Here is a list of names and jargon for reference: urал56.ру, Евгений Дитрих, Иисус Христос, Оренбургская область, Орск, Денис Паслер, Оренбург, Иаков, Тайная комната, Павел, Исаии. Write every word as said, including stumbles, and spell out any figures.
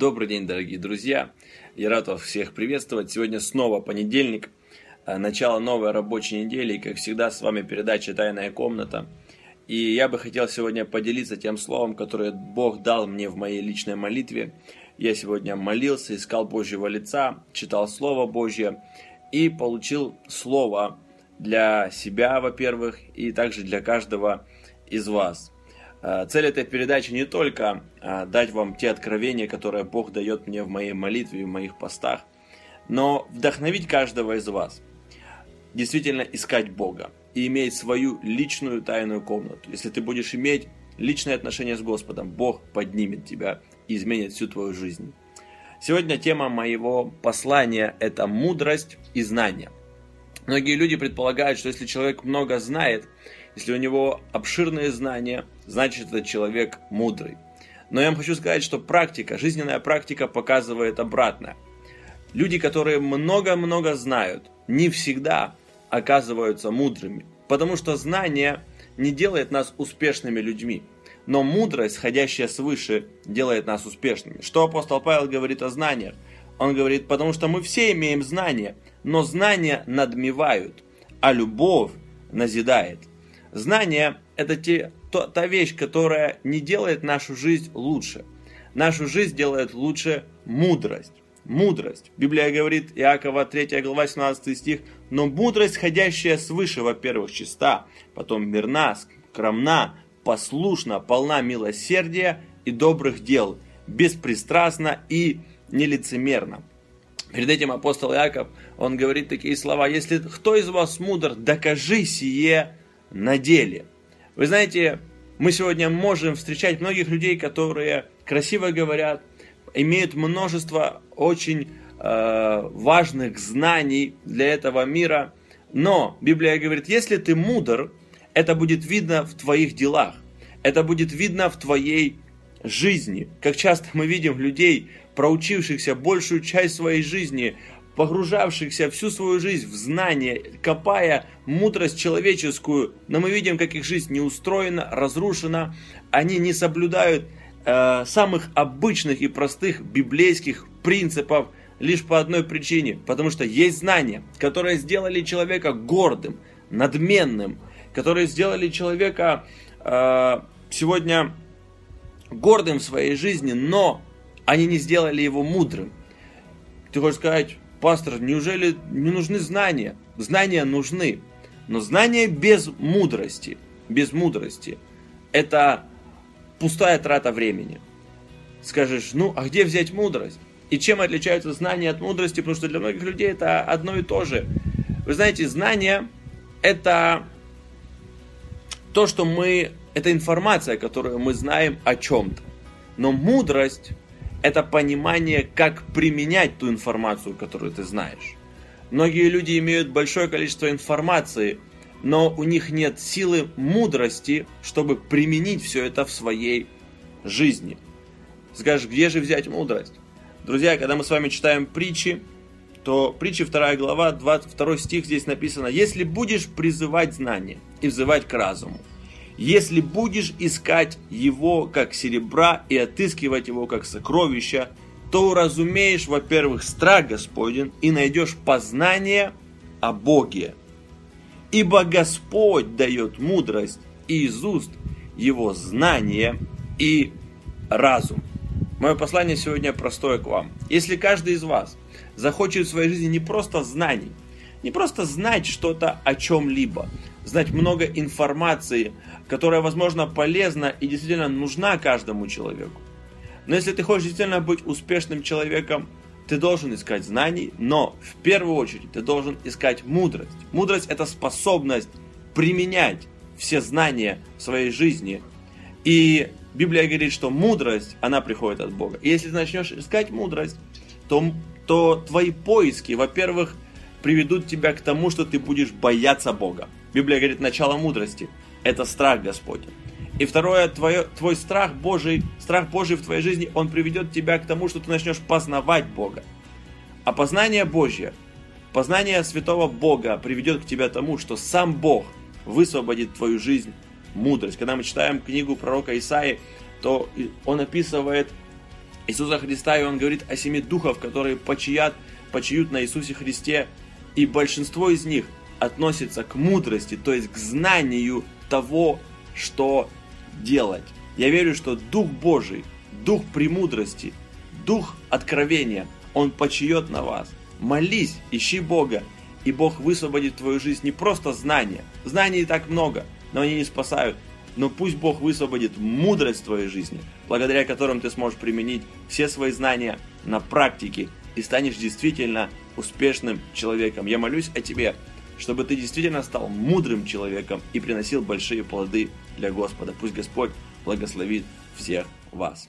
Добрый день, дорогие друзья! Я рад вас всех приветствовать. Сегодня снова понедельник, начало новой рабочей недели. И, как всегда, с вами передача «Тайная комната». И я бы хотел сегодня поделиться тем словом, которое Бог дал мне в моей личной молитве. Я сегодня молился, искал Божьего лица, читал Слово Божье и получил слово для себя, во-первых, и также для каждого из вас. Цель этой передачи не только дать вам те откровения, которые Бог дает мне в моей молитве и в моих постах, но вдохновить каждого из вас действительно искать Бога и иметь свою личную тайную комнату. Если ты будешь иметь личное отношение с Господом, Бог поднимет тебя и изменит всю твою жизнь. Сегодня тема моего послания – это мудрость и знания. Многие люди предполагают, что если человек много знает, если у него обширные знания, значит, этот человек мудрый. Но я вам хочу сказать, что практика, жизненная практика показывает обратное. Люди, которые много-много знают, не всегда оказываются мудрыми, потому что знание не делает нас успешными людьми, но мудрость, исходящая свыше, делает нас успешными. Что апостол Павел говорит о знаниях? Он говорит, потому что мы все имеем знания, но знания надмевают, а любовь назидает. Знание – это те, то, та вещь, которая не делает нашу жизнь лучше. Нашу жизнь делает лучше мудрость. Мудрость. Библия говорит, Иакова третья глава семнадцатый стих, «Но мудрость, ходящая свыше, во-первых, чиста, потом мирна, скромна, послушна, полна милосердия и добрых дел, беспристрастна и нелицемерна». Перед этим апостол Иаков, он говорит такие слова, «Если кто из вас мудр, докажи сие на деле». Вы знаете, мы сегодня можем встречать многих людей, которые красиво говорят, имеют множество очень э, важных знаний для этого мира. Но Библия говорит, если ты мудр, это будет видно в твоих делах, это будет видно в твоей жизни. Как часто мы видим людей, проучившихся большую часть своей жизни, погружавшихся всю свою жизнь в знания, копая мудрость человеческую, но мы видим, как их жизнь не устроена, разрушена, они не соблюдают э, самых обычных и простых библейских принципов лишь по одной причине, потому что есть знания, которые сделали человека гордым, надменным, которые сделали человека э, сегодня гордым в своей жизни, но они не сделали его мудрым. Ты хочешь сказать, пастор, неужели не нужны знания? Знания нужны, но знания без мудрости, без мудрости, это пустая трата времени. Скажешь, ну а где взять мудрость? И чем отличаются знания от мудрости? Потому что для многих людей это одно и то же. Вы знаете, знания это то, что мы, это информация, которую мы знаем о чем-то. Но мудрость это понимание, как применять ту информацию, которую ты знаешь. Многие люди имеют большое количество информации, но у них нет силы мудрости, чтобы применить все это в своей жизни. Скажешь, где же взять мудрость? Друзья, когда мы с вами читаем притчи, то притчи вторая глава, двадцать второй стих здесь написано, «Если будешь призывать знания и взывать к разуму, если будешь искать его как серебра и отыскивать его как сокровища, то уразумеешь, во-первых, страх Господень и найдешь познание о Боге. Ибо Господь дает мудрость, и из уст его знание и разум». Мое послание сегодня простое к вам. Если каждый из вас захочет в своей жизни не просто знаний, не просто знать что-то о чем-либо, знать много информации, которая, возможно, полезна и действительно нужна каждому человеку. Но если ты хочешь действительно быть успешным человеком, ты должен искать знаний, но в первую очередь ты должен искать мудрость. Мудрость – это способность применять все знания в своей жизни. И Библия говорит, что мудрость, она приходит от Бога. И если ты начнешь искать мудрость, то, то твои поиски, во-первых, приведут тебя к тому, что ты будешь бояться Бога. Библия говорит, начало мудрости – это страх Господень. И второе, твое, твой страх Божий, страх Божий в твоей жизни, он приведет тебя к тому, что ты начнешь познавать Бога. А познание Божье, познание святого Бога приведет к тебе к тому, что сам Бог высвободит твою жизнь мудрость. Когда мы читаем книгу пророка Исаии, то он описывает Иисуса Христа, и он говорит о семи духов, которые почият, почиют на Иисусе Христе, и большинство из них относится к мудрости, то есть к знанию того, что делать. Я верю, что Дух Божий, Дух премудрости, Дух откровения, он почиет на вас. Молись, ищи Бога, и Бог высвободит в твою жизнь не просто знания. Знаний и так много, но они не спасают. Но пусть Бог высвободит мудрость в твоей жизни, благодаря которым ты сможешь применить все свои знания на практике и станешь действительно успешным человеком. Я молюсь о тебе, чтобы ты действительно стал мудрым человеком и приносил большие плоды для Господа. Пусть Господь благословит всех вас.